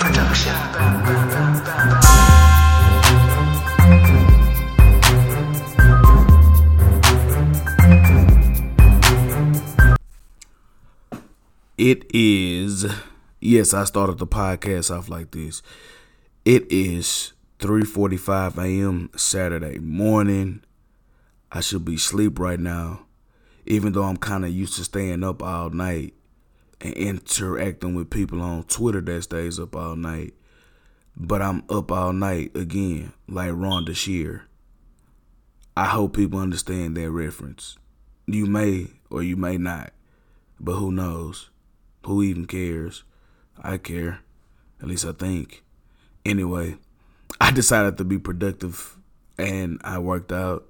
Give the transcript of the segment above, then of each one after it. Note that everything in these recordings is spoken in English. production. It is, yes, I started the podcast off like this. It is 3:45 a.m. Saturday morning. I should be asleep right now, even though I'm kind of used to staying up all night and interacting with people on Twitter that stays up all night. But I'm up all night again, like Rhonda Shear. I hope people understand that reference. You may or you may not, but who knows? Who even cares? I care, at least I think. Anyway, I decided to be productive and I worked out.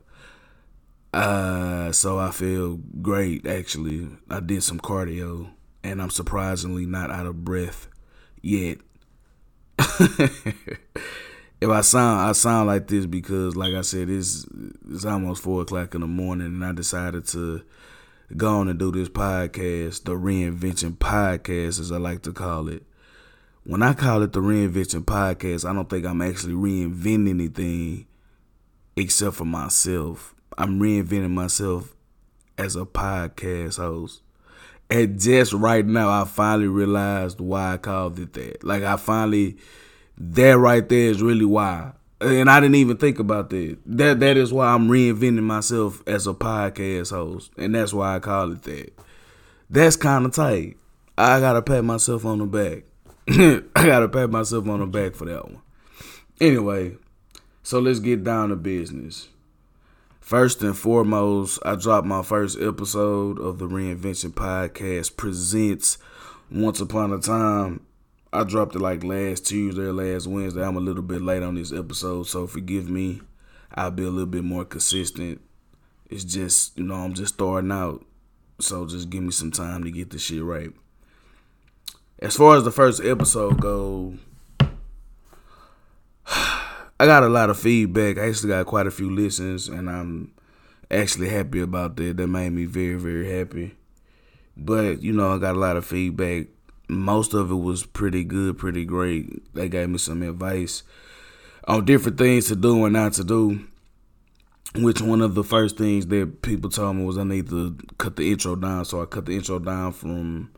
So I feel great, actually. I did some cardio, and I'm surprisingly not out of breath yet. If I sound like this because, like I said, it's almost 4 o'clock in the morning, and I decided to go on and do this podcast, The Reinvention Podcast, as I like to call it. When I call it The Reinvention Podcast, I don't think I'm actually reinventing anything except for myself. I'm reinventing myself as a podcast host. And just right now, I finally realized why I called it that. Like, that right there is really why. And I didn't even think about that. That is why I'm reinventing myself as a podcast host. And that's why I call it that. That's kind of tight. I got to pat myself on the back. For that one. Anyway, so let's get down to business. First and foremost, I dropped my first episode of the Reinvention Podcast presents Once Upon a Time. I dropped it like last Tuesday or last Wednesday. I'm a little bit late on this episode, so forgive me. I'll be a little bit more consistent. It's just, I'm just starting out. So just give me some time to get this shit right. As far as the first episode goes, I got a lot of feedback. I actually got quite a few listens, and I'm actually happy about that. That made me very, very happy. But, I got a lot of feedback. Most of it was pretty good, pretty great. They gave me some advice on different things to do and not to do, which one of the first things that people told me was I need to cut the intro down. So I cut the intro down from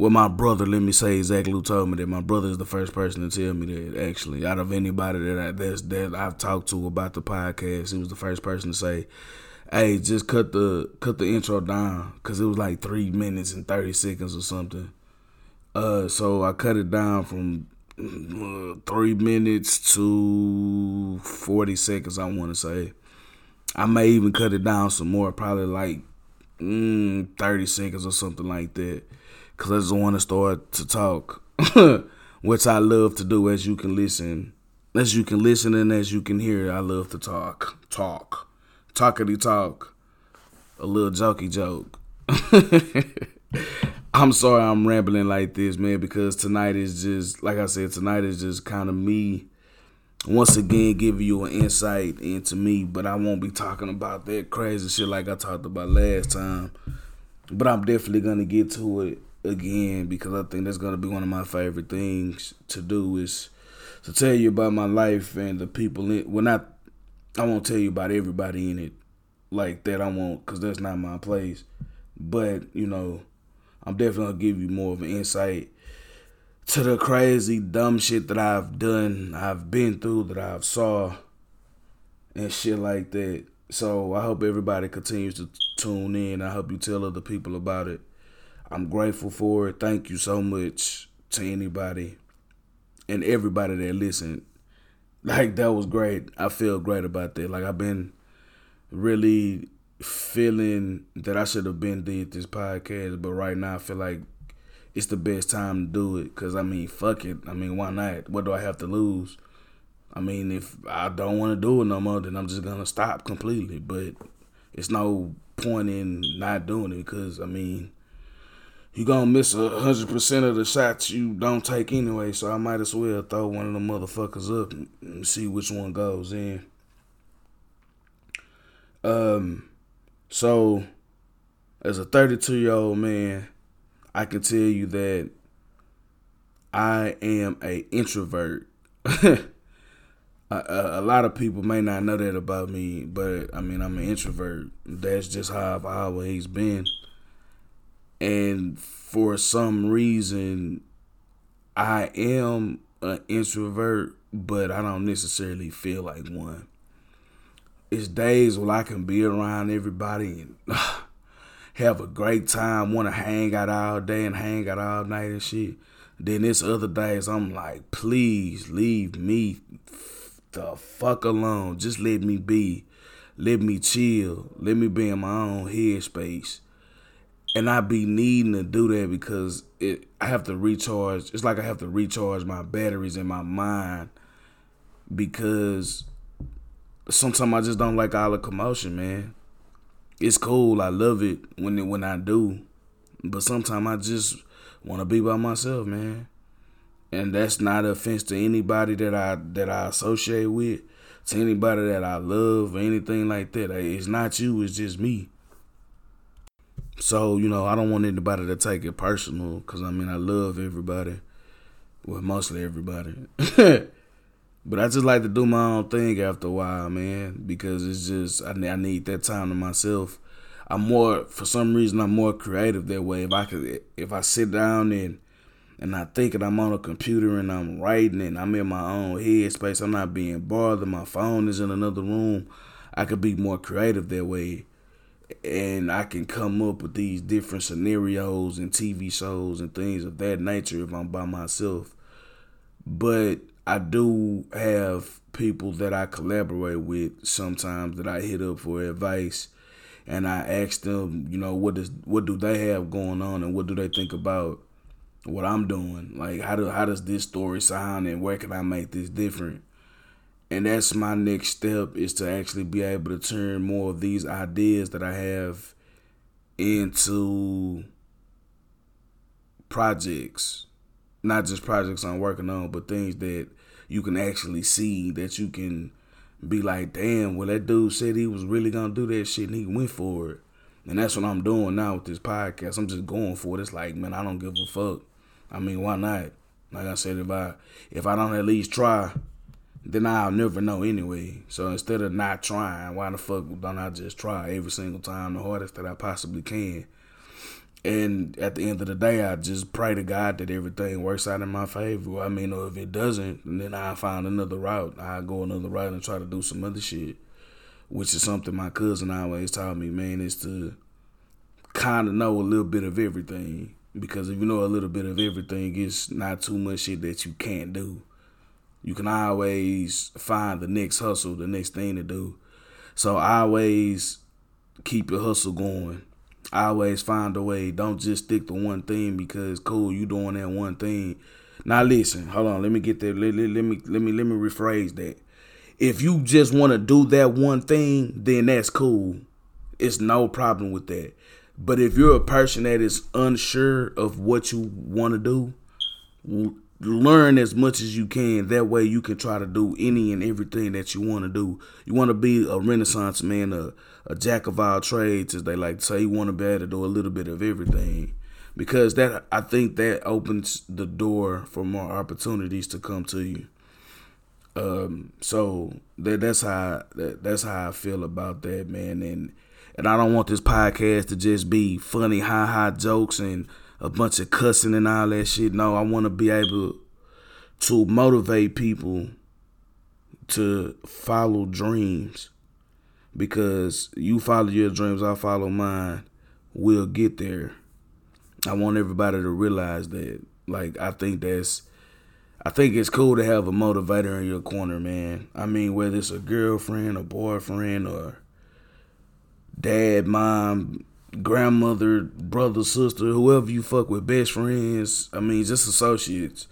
Zach Lou told me that. My brother is the first person to tell me that, actually. Out of anybody that I've talked to about the podcast, he was the first person to say, hey, just cut the intro down, because it was like 3 minutes and 30 seconds or something. So I cut it down from 3 minutes to 40 seconds, I want to say. I may even cut it down some more, probably like 30 seconds or something like that. Because I just want to start to talk, which I love to do, as you can listen. As you can listen and as you can hear, I love to talk. Talkity talk. A little jokey joke. I'm sorry I'm rambling like this, man, because tonight is just kind of me, once again, giving you an insight into me. But I won't be talking about that crazy shit like I talked about last time. But I'm definitely going to get to it again, because I think that's going to be one of my favorite things to do, is to tell you about my life and the people in it. I won't tell you about everybody in it like that. I won't, because that's not my place. But, I'm definitely going to give you more of an insight to the crazy, dumb shit that I've done, I've been through, that I've saw, and shit like that. So I hope everybody continues to tune in. I hope you tell other people about it. I'm grateful for it. Thank you so much to anybody and everybody that listened. Like, that was great. I feel great about that. Like, I've been really feeling that I should have been did this podcast, but right now I feel like it's the best time to do it, because, fuck it. Why not? What do I have to lose? If I don't want to do it no more, then I'm just going to stop completely. But it's no point in not doing it, because, you're going to miss 100% of the shots you don't take anyway, so I might as well throw one of them motherfuckers up and see which one goes in. So, as a 32-year-old man, I can tell you that I am an introvert. A lot of people may not know that about me, but I mean, I'm an introvert. That's just how I've always been. And for some reason, I am an introvert, but I don't necessarily feel like one. It's days where I can be around everybody and have a great time, want to hang out all day and hang out all night and shit. Then it's other days I'm like, please leave me the fuck alone. Just let me be. Let me chill. Let me be in my own headspace. And I be needing to do that because I have to recharge. It's like I have to recharge my batteries in my mind because sometimes I just don't like all the commotion, man. It's cool. I love it when I do. But sometimes I just want to be by myself, man. And that's not an offense to anybody that I associate with, to anybody that I love or anything like that. It's not you. It's just me. So, you know, I don't want anybody to take it personal because, I mean, I love everybody. Well, mostly everybody. But I just like to do my own thing after a while, man, because it's just I need that time to myself. I'm more creative that way. If I sit down and I think and I'm on a computer and I'm writing and I'm in my own headspace, I'm not being bothered. My phone is in another room. I could be more creative that way. And I can come up with these different scenarios and TV shows and things of that nature if I'm by myself. But I do have people that I collaborate with sometimes that I hit up for advice. And I ask them, you know, what do they have going on and what do they think about what I'm doing? Like, how does this story sound and where can I make this different? And that's my next step, is to actually be able to turn more of these ideas that I have into projects. Not just projects I'm working on, but things that you can actually see, that you can be like, damn, well, that dude said he was really going to do that shit and he went for it. And that's what I'm doing now with this podcast. I'm just going for it. It's like, man, I don't give a fuck. I mean, why not? Like I said, if I don't at least try, then I'll never know anyway. So instead of not trying, why the fuck don't I just try every single time the hardest that I possibly can? And at the end of the day, I just pray to God that everything works out in my favor. I mean, or if it doesn't, then I'll find another route. I'll go another route and try to do some other shit, which is something my cousin always taught me, man, is to kind of know a little bit of everything. Because if you know a little bit of everything, it's not too much shit that you can't do. You can always find the next hustle, the next thing to do. So always keep your hustle going. Always find a way. Don't just stick to one thing because, cool, you doing that one thing. Now listen, hold on. Let me get that. Let me rephrase that. If you just want to do that one thing, then that's cool. It's no problem with that. But if you're a person that is unsure of what you want to do, learn as much as you can. That way you can try to do any and everything that you want to do. You want to be a renaissance man, a jack of all trades, as they like to say. You want to be able to do a little bit of everything. Because that, I think that opens the door for more opportunities to come to you. So that's how I feel about that, man. And I don't want this podcast to just be funny, ha-ha jokes and a bunch of cussing and all that shit. No, I want to be able to motivate people to follow dreams, because you follow your dreams, I follow mine, we'll get there. I want everybody to realize that. Like, I think it's cool to have a motivator in your corner, man. I mean, whether it's a girlfriend, a boyfriend, or dad, mom, grandmother, brother, sister, whoever you fuck with, best friends, I mean, just associates.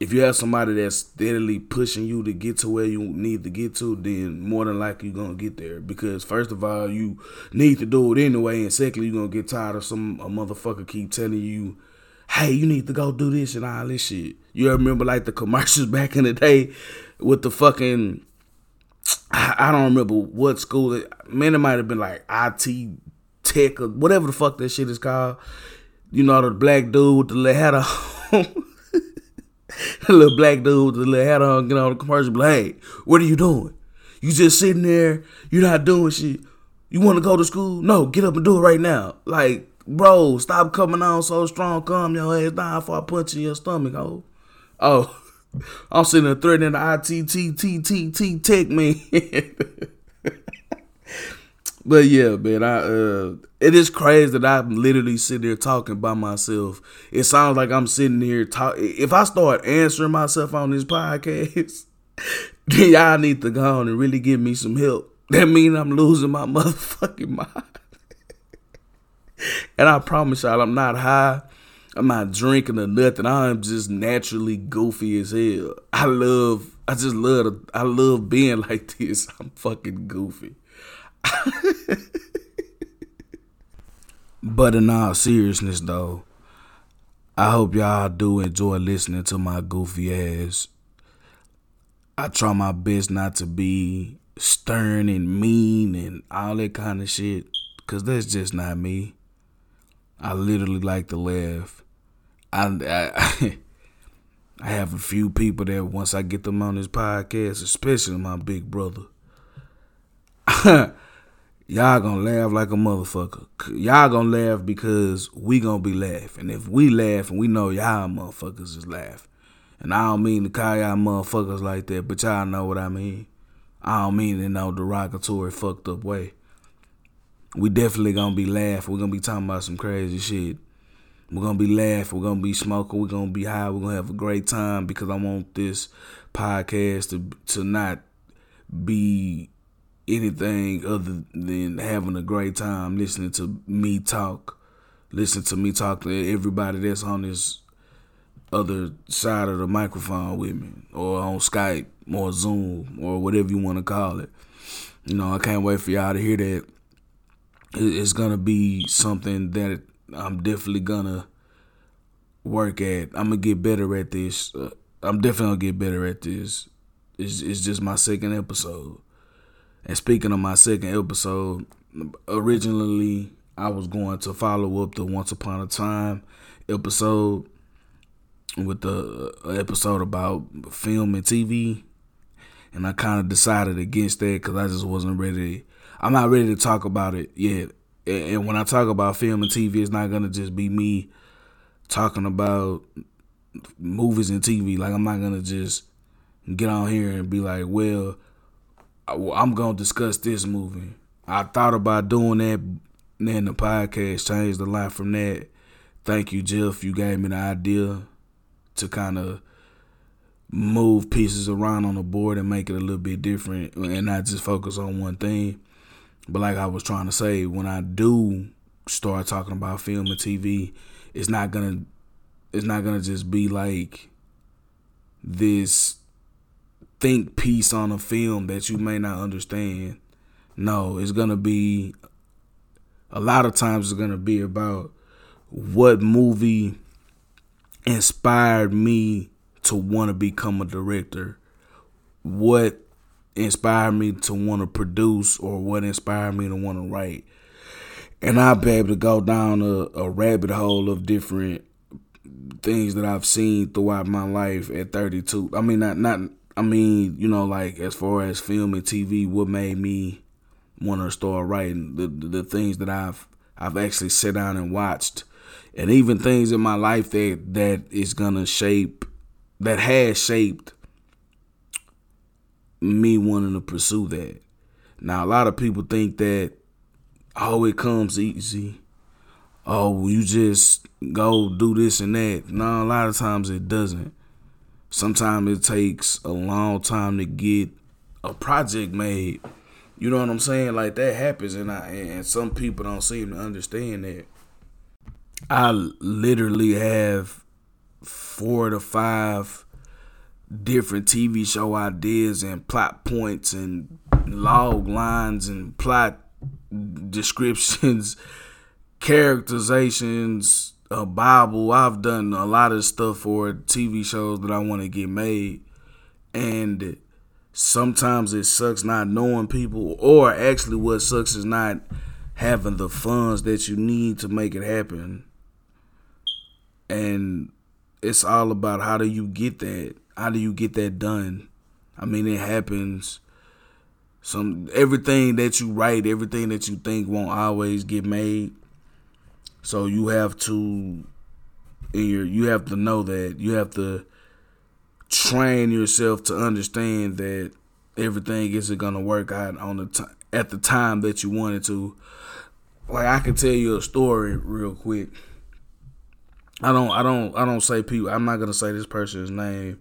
If you have somebody that's steadily pushing you to get to where you need to get to, then more than likely you're going to get there. Because first of all, you need to do it anyway, and secondly, you're going to get tired of a motherfucker keep telling you, hey, you need to go do this and all this shit. You remember like the commercials back in the day with the fucking, I don't remember what school, man, it might have been like IT Tech or whatever the fuck that shit is called. You know, the black dude with the hat on. little black dude with the little hat on, get on the commercial, but hey, what are you doing? You just sitting there, you're not doing shit. You want to go to school? No, get up and do it right now. Like, bro, stop coming on so strong, calm your ass down before I punch in your stomach, oh. Oh, I'm sitting there threatening the ITTTTT tech, man. But yeah, man, it is crazy that I'm literally sitting there talking by myself. It sounds like I'm sitting here talking. If I start answering myself on this podcast, then y'all need to go on and really give me some help. That means I'm losing my motherfucking mind. And I promise y'all, I'm not high. I'm not drinking or nothing. I'm just naturally goofy as hell. I love being like this. I'm fucking goofy. But in all seriousness, though, I hope y'all do enjoy listening to my goofy ass. I try my best not to be stern and mean and all that kind of shit, because that's just not me. I literally like to laugh. I have a few people that once I get them on this podcast, especially my big brother, y'all gonna laugh like a motherfucker. Y'all gonna laugh because we gonna be laughing. If we laugh, and we know y'all motherfuckers is laughing. And I don't mean to call y'all motherfuckers like that, but y'all know what I mean. I don't mean in no derogatory, fucked up way. We definitely gonna be laughing. We're gonna be talking about some crazy shit. We're gonna be laughing. We're gonna be smoking. We're gonna be high. We're gonna have a great time, because I want this podcast to not be anything other than having a great time listening to me talk. Listen to me talk to everybody that's on this other side of the microphone with me, or on Skype or Zoom or whatever you want to call it. You know, I can't wait for y'all to hear that. It's going to be something that I'm definitely going to work at. I'm going to get better at this. I'm definitely going to get better at this. It's just my second episode. And speaking of my second episode, originally I was going to follow up the Once Upon a Time episode with the episode about film and TV. And I kind of decided against that because I just wasn't ready. I'm not ready to talk about it yet. And when I talk about film and TV, it's not going to just be me talking about movies and TV. Like, I'm not going to just get on here and be like, well, I'm going to discuss this movie. I thought about doing that, then the podcast changed a lot from that. Thank you, Jeff. You gave me the idea to kind of move pieces around on the board and make it a little bit different and not just focus on one thing. But like I was trying to say, when I do start talking about film and TV, it's not going to just be like this think piece on a film that you may not understand. No, it's going to be, a lot of times it's going to be about what movie inspired me to want to become a director, what inspired me to want to produce, or what inspired me to want to write. And I'll be able to go down a rabbit hole of different things that I've seen throughout my life at 32. I mean, like as far as film and TV, what made me want to start writing, the things that I've actually sat down and watched, and even things in my life that is gonna shape, that has shaped me wanting to pursue that. Now, a lot of people think that, oh, it comes easy. Oh, you just go do this and that. No, a lot of times it doesn't. Sometimes it takes a long time to get a project made. You know what I'm saying? Like, that happens, and some people don't seem to understand that. I literally have 4 to 5 different TV show ideas and plot points and log lines and plot descriptions, characterizations, a Bible. I've done a lot of stuff for TV shows that I want to get made. And sometimes it sucks not knowing people, or actually what sucks is not having the funds that you need to make it happen. And it's all about how do you get that? How do you get that done? I mean, it happens. Everything that you write, everything that you think won't always get made. So you have to know that. You have to train yourself to understand that everything isn't gonna work out at the time that you want it to. Like, I can tell you a story real quick. I don't say people. I'm not gonna say this person's name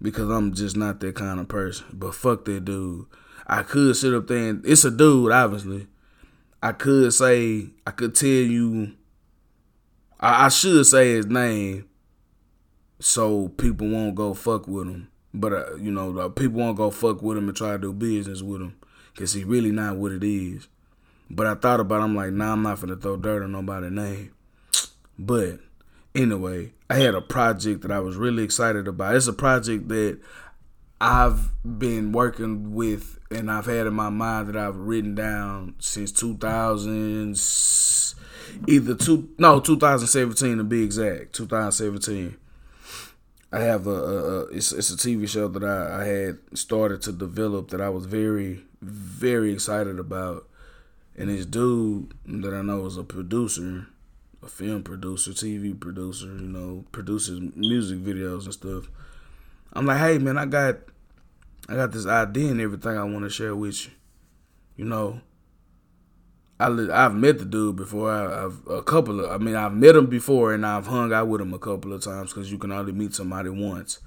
because I'm just not that kind of person. But fuck that dude. I could sit up there and it's a dude, obviously. I should say his name so people won't go fuck with him. But, people won't go fuck with him and try to do business with him because he really not what it is. But I thought about it. I'm like, nah, I'm not finna throw dirt on nobody's name. But anyway, I had a project that I was really excited about. It's a project that I've been working with and I've had in my mind that I've written down since 2017 to be exact. 2017. I have it's a TV show that I had started to develop that I was very, very excited about. And this dude that I know is a producer, a film producer, TV producer, produces music videos and stuff. I'm like, hey man, I got this idea and everything I want to share with you. I've met the dude before. I've met him before and I've hung out with him a couple of times because you can only meet somebody once,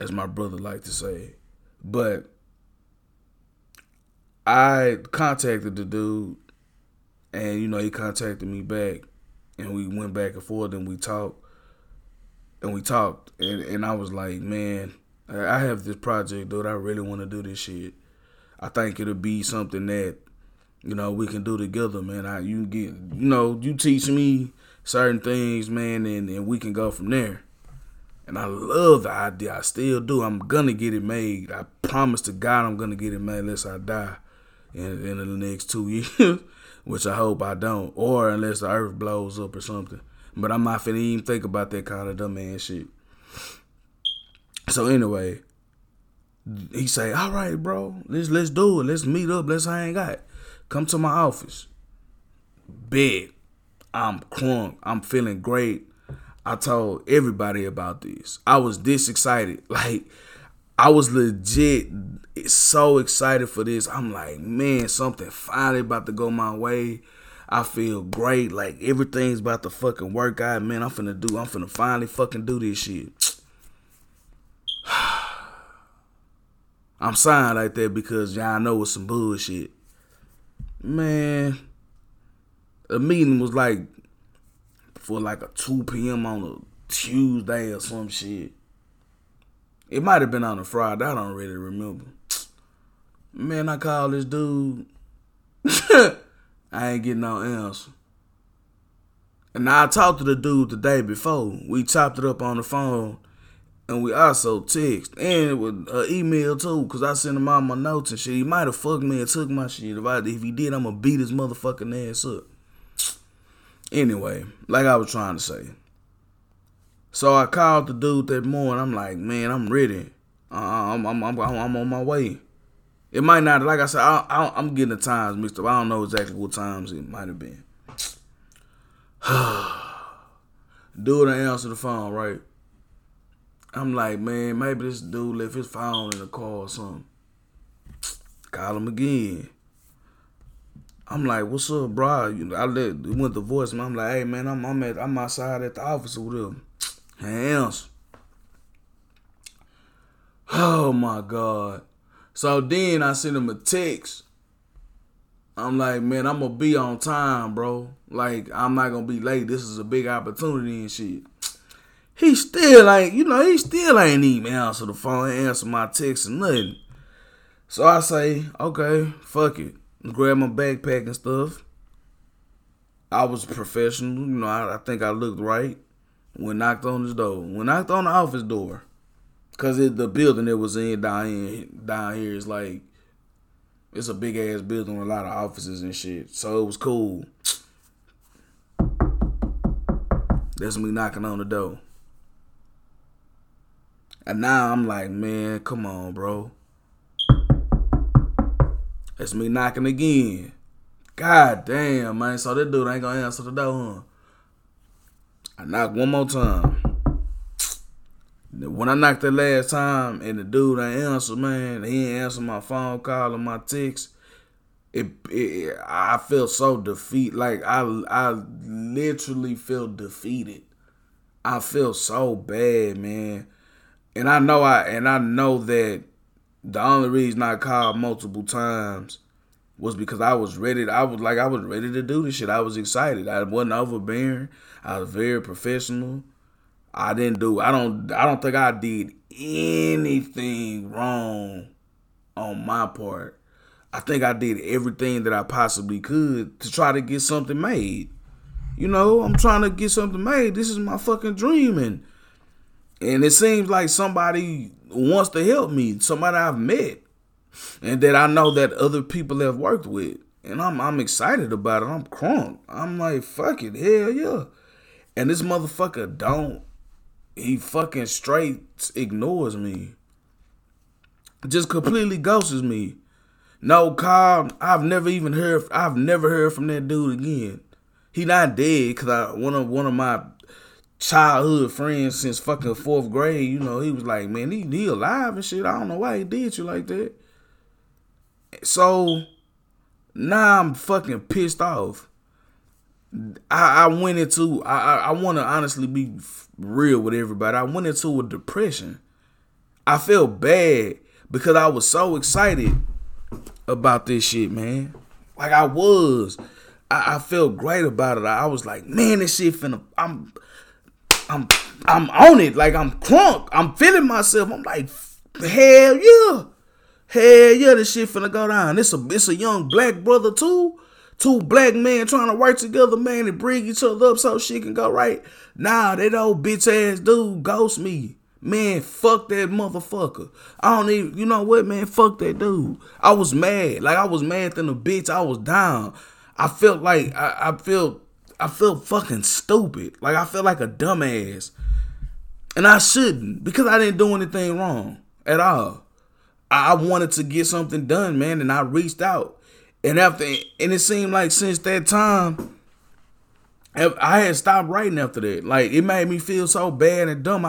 as my brother liked to say. But I contacted the dude and, he contacted me back and we went back and forth and we talked. And I was like, man, I have this project, dude. I really want to do this shit. I think it'll be something that, we can do together, man. You teach me certain things, man, and we can go from there. And I love the idea. I still do. I'm going to get it made. I promise to God I'm going to get it made unless I die in the next 2 years, which I hope I don't, or unless the earth blows up or something. But I'm not finna even think about that kind of dumb ass shit. So anyway, he say, all right, bro, let's do it. Let's meet up. Let's hang out. Come to my office. Bet. I'm crunk. I'm feeling great. I told everybody about this. I was this excited. Like, I was legit so excited for this. I'm like, man, something finally about to go my way. I feel great. Like, everything's about to fucking work out. Man, I'm finna finally fucking do this shit. I'm sighing like that because y'all know it's some bullshit. Man, a meeting was like for like a 2 p.m. on a Tuesday or some shit. It might have been on a Friday. I don't really remember. Man, I called this dude. I ain't getting no answer. And I talked to the dude the day before. We chopped it up on the phone. And we also text. And it was an email too. Because I sent him all my notes and shit. He might have fucked me and took my shit. If he did, I'm going to beat his motherfucking ass up. Anyway, like I was trying to say. So I called the dude that morning. I'm like, man, I'm ready. I'm on my way. It might not, like I said, I'm getting the times mixed up. I don't know exactly what times it might have been. Dude didn't answer the phone, right? I'm like, man, maybe this dude left his phone in the car or something. Call him again. I'm like, what's up, bro? It went to voicemail. I'm like, hey, man, I'm outside at the office or whatever. And answer. Oh, my God. So then I sent him a text. I'm like, man, I'm going to be on time, bro. Like, I'm not going to be late. This is a big opportunity and shit. He still ain't, he still ain't even answer the phone, answer my text or nothing. So I say, okay, fuck it. Grab my backpack and stuff. I was professional. I think I looked right. When knocked on the office door. Because the building it was in down here is like, it's a big ass building with a lot of offices and shit. So it was cool. That's me knocking on the door. And now I'm like, man, come on, bro. That's me knocking again. God damn, man. So this dude ain't going to answer the door, huh? I knocked one more time. When I knocked the last time and the dude ain't answer, man, he ain't answer my phone call or my text, I feel so defeated. Like, I literally feel defeated. I feel so bad, man. And I know that the only reason I called multiple times was because I was ready. I was ready to do this shit. I was excited. I wasn't overbearing. I was very professional. I don't think I did anything wrong on my part. I think I did everything that I possibly could to try to get something made. You know, I'm trying to get something made. This is my fucking dream. And it seems like somebody wants to help me, somebody I've met and that I know that other people have worked with. And I'm excited about it. I'm crunk. I'm like, fuck it. Hell yeah. And this motherfucker he fucking straight ignores me. Just completely ghosts me. No call. I've never heard from that dude again. He not dead, because one of my childhood friends since fucking fourth grade, you know, he was like, man, he alive and shit. I don't know why he did you like that. So now I'm fucking pissed off. I want to honestly be real with everybody. I went into a depression. I felt bad because I was so excited about this shit, man. Like I was. I felt great about it. I was like, man, this shit I'm on it. Like I'm crunk. I'm feeling myself. I'm like, hell yeah. Hell yeah, this shit finna go down. It's a young black brother too. Two black men trying to work together, man, and bring each other up so shit can go right. Nah, that old bitch ass dude ghost me. Man, fuck that motherfucker. You know what, man? Fuck that dude. I was mad. Like, I was mad than a bitch. I was down. I felt like, I felt fucking stupid. Like, I felt like a dumbass. And I shouldn't, because I didn't do anything wrong at all. I wanted to get something done, man, and I reached out. And it seemed like since that time, I had stopped writing after that. Like, it made me feel so bad and dumb.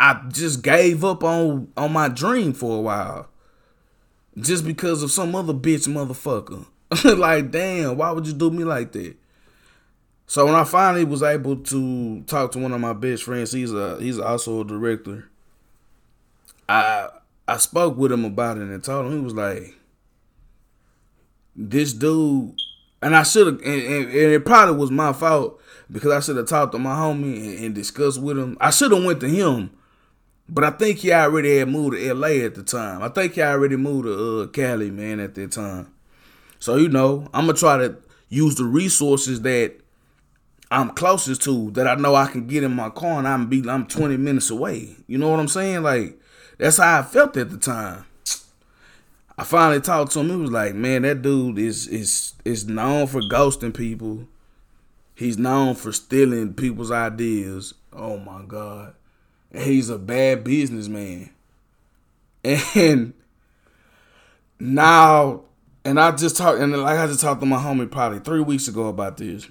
I just gave up on my dream for a while. Just because of some other bitch motherfucker. Like, damn, why would you do me like that? So when I finally was able to talk to one of my best friends, he's also a director. I spoke with him about it and told him, he was like, this dude, and I should have, and it probably was my fault because I should have talked to my homie and discussed with him. I should have went to him, but I think he already had moved to LA at the time. I think he already moved to Cali, man, at that time. So, you know, I'm going to try to use the resources that I'm closest to, that I know I can get in my car and I'm 20 minutes away. You know what I'm saying? Like, that's how I felt at the time. I finally talked to him. He was like, man, that dude is known for ghosting people. He's known for stealing people's ideas. Oh, my God. And he's a bad businessman. And now, I just talked to my homie probably 3 weeks ago about this.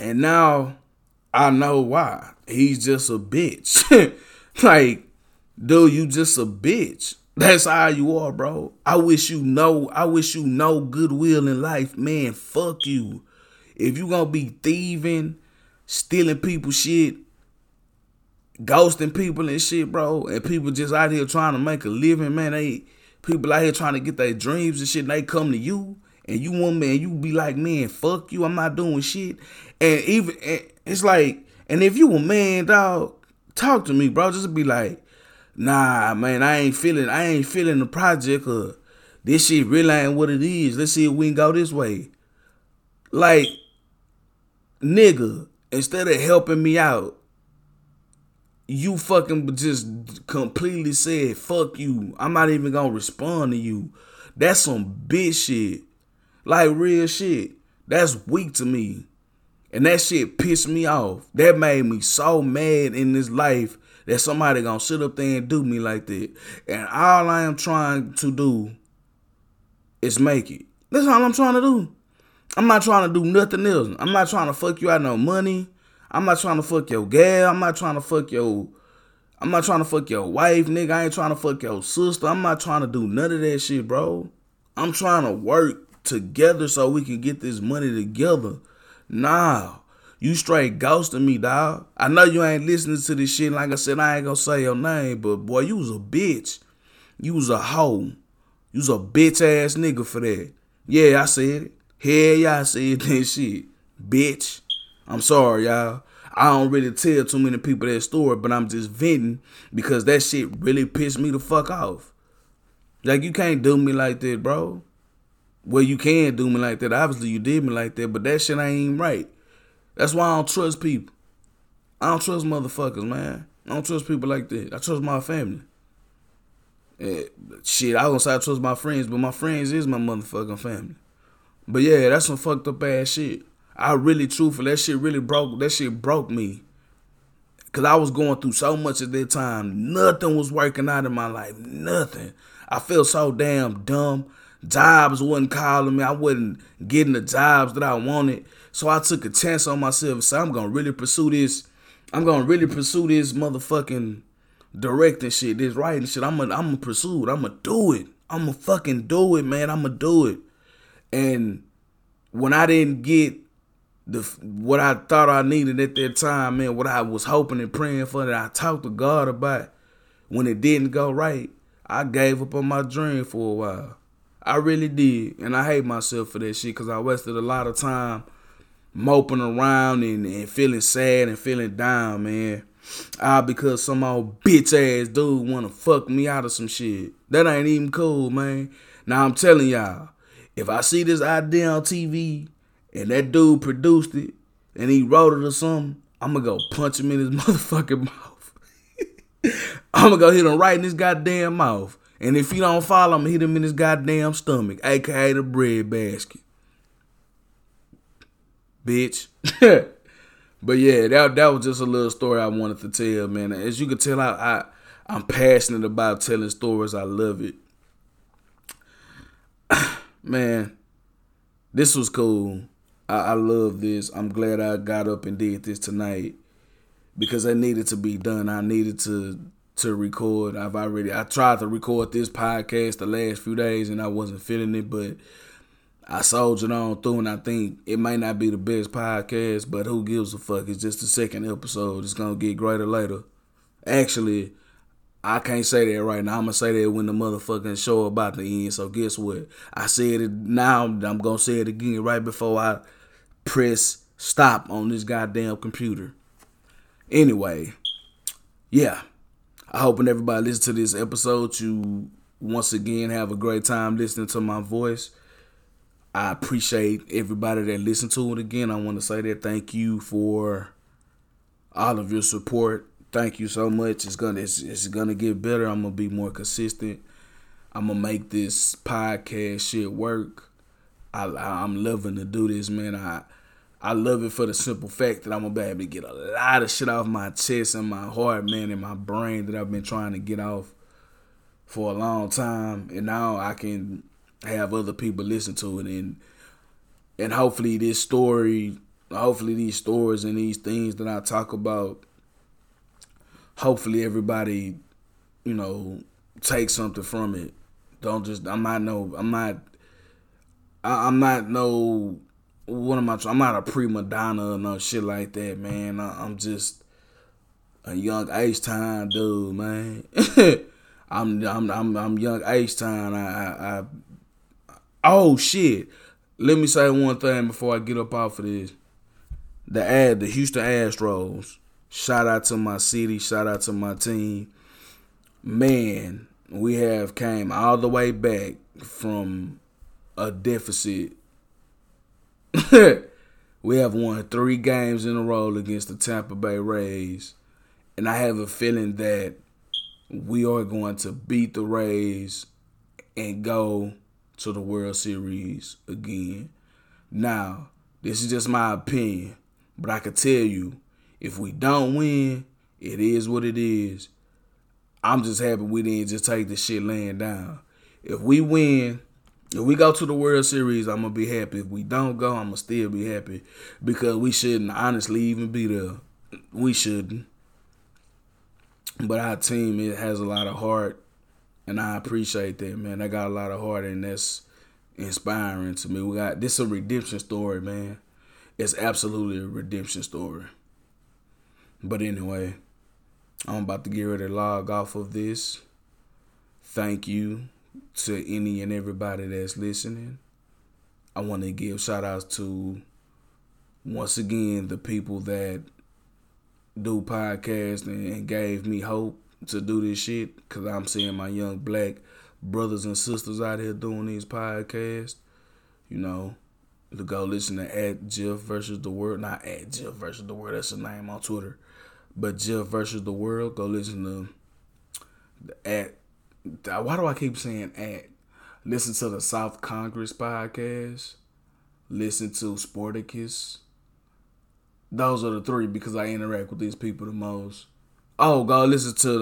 And now I know why. He's just a bitch. Like, dude, you just a bitch. That's how you are, bro. I wish you no goodwill in life, man. Fuck you. If you gonna be thieving, stealing people's shit, ghosting people and shit, bro, and people just out here trying to make a living, man. People out here trying to get their dreams and shit, and they come to you, and you want, man, you be like, man, fuck you. I'm not doing shit. And if you a man, dog, talk to me, bro. Just be like, nah, man, I ain't feeling the project. This shit really ain't what it is. Let's see if we can go this way. Like, nigga, instead of helping me out, you fucking just completely said, fuck you. I'm not even gonna respond to you. That's some bitch shit. Like, real shit. That's weak to me. And that shit pissed me off. That made me so mad in this life that somebody gonna sit up there and do me like that. And all I am trying to do is make it. That's all I'm trying to do. I'm not trying to do nothing else. I'm not trying to fuck you out no money. I'm not trying to fuck your gal. I'm not trying to fuck your wife, nigga. I ain't trying to fuck your sister. I'm not trying to do none of that shit, bro. I'm trying to work together so we can get this money together. Nah, you straight ghosting me, dog. I know you ain't listening to this shit. Like I said, I ain't gonna say your name, but boy, you was a bitch. You was a hoe. You was a bitch-ass nigga for that. Yeah, I said it. Hell yeah, I said that shit. Bitch. I'm sorry, y'all. I don't really tell too many people that story, but I'm just venting because that shit really pissed me the fuck off. Like, you can't do me like that, bro. Well, you can do me like that. Obviously, you did me like that, but that shit ain't even right. That's why I don't trust people. I don't trust motherfuckers, man. I don't trust people like that. I trust my family. Yeah, shit, I was gonna say I trust my friends, but my friends is my motherfucking family. But yeah, that's some fucked up ass shit. I really, truthfully, that shit broke me. Cause I was going through so much at that time. Nothing was working out in my life. Nothing. I felt so damn dumb. Jobs wasn't calling me. I wasn't getting the jobs that I wanted. So I took a chance on myself and said, I'm gonna really pursue this. I'm gonna really pursue this motherfucking directing shit, this writing shit. I'm gonna pursue it. I'm gonna do it. I'm gonna fucking do it, man. I'm gonna do it. And when I didn't get what I thought I needed at that time, man, what I was hoping and praying for, that I talked to God about, when it didn't go right, I gave up on my dream for a while. I really did, and I hate myself for that shit because I wasted a lot of time moping around and feeling sad and feeling down, man, all because some old bitch-ass dude want to fuck me out of some shit. That ain't even cool, man. Now, I'm telling y'all, if I see this idea on TV and that dude produced it and he wrote it or something, I'm going to go punch him in his motherfucking mouth. I'm going to go hit him right in his goddamn mouth. And if he don't follow, I'm going to hit him in his goddamn stomach, a.k.a. the bread basket. Bitch. But yeah, that was just a little story I wanted to tell, man. As you can tell, I'm passionate about telling stories. I love it. Man, this was cool. I love this. I'm glad I got up and did this tonight because I needed to be done. I needed to record. I tried to record this podcast the last few days and I wasn't feeling it, but I soldiered on through, and I think it might not be the best podcast, but who gives a fuck? It's just the second episode. It's going to get greater later. Actually, I can't say that right now. I'm going to say that when the motherfucking show about to end. So guess what? I said it now. I'm going to say it again right before I press stop on this goddamn computer. Anyway, yeah. I hope when everybody listens to this episode, you once again have a great time listening to my voice. I appreciate everybody that listened to it again. I want to say that thank you for all of your support. Thank you so much. It's gonna get better. I'm gonna be more consistent. I'm gonna make this podcast shit work. I'm loving to do this, man. I love it for the simple fact that I'm gonna be able to get a lot of shit off my chest and my heart, man, and my brain that I've been trying to get off for a long time. And now I can have other people listen to it, and hopefully these stories and these things that I talk about, hopefully everybody, you know, take something from it. I'm not a prima donna or no shit like that, man. I'm just a young H-Town dude, man. I'm young H-Town. Oh, shit. Let me say one thing before I get up off of this. The Houston Astros. Shout out to my city. Shout out to my team. Man, we have came all the way back from a deficit. We have won 3 games in a row against the Tampa Bay Rays. And I have a feeling that we are going to beat the Rays and go to the World Series again. Now, this is just my opinion, but I can tell you, if we don't win, It is what it is. I'm just happy we didn't just take this shit laying down. If we win, if we go to the World Series, I'm going to be happy. If we don't go, I'm going to still be happy because we shouldn't honestly even be there. We shouldn't. But our team, it has a lot of heart, and I appreciate that, man. They got a lot of heart, and that's inspiring to me. This is a redemption story, man. It's absolutely a redemption story. But anyway, I'm about to get ready to log off of this. Thank you to any and everybody that's listening. I want to give shout outs to, once again, the people that do podcasts and gave me hope to do this shit, because I'm seeing my young black brothers and sisters out here doing these podcasts. You know, to go listen to @JeffVsTheWorld, not @JeffVsTheWorld, that's the name on Twitter, but JeffVsTheWorld. Go listen to the why do I keep saying @? Listen to the South Congress podcast. Listen to Sportacus. Those are the three because I interact with these people the most. Oh, go listen to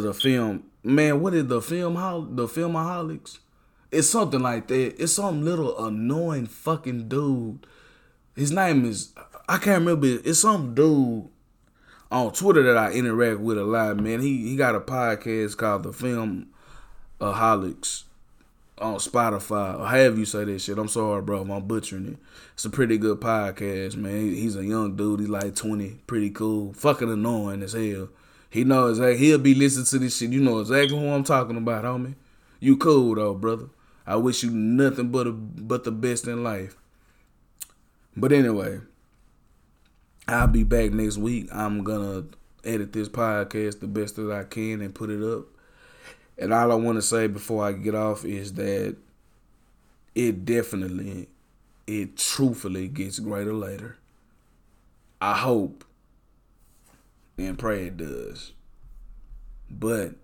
the film. Man, what is the Film Aholics? It's something like that. It's some little annoying fucking dude. His name is, I can't remember. It's some dude on Twitter that I interact with a lot, man. He got a podcast called The Film Aholics on Spotify, or however you say that shit. I'm sorry, bro, I'm butchering it. It's a pretty good podcast, man. He's a young dude. He's like 20, pretty cool. Fucking annoying as hell. He knows exactly, he'll be listening to this shit. You know exactly who I'm talking about, homie. You cool, though, brother. I wish you nothing but the best in life. But anyway, I'll be back next week. I'm going to edit this podcast the best that I can and put it up. And all I want to say before I get off is that it truthfully gets greater later. I hope and pray it does. But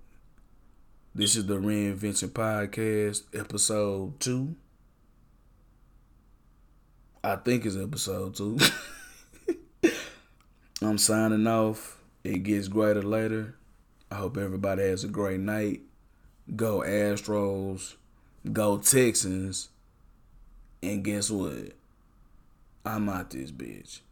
this is the Reinvention Podcast, episode 2. I think it's episode 2. I'm signing off. It gets greater later. I hope everybody has a great night. Go Astros, go Texans, and guess what? I'm out this bitch.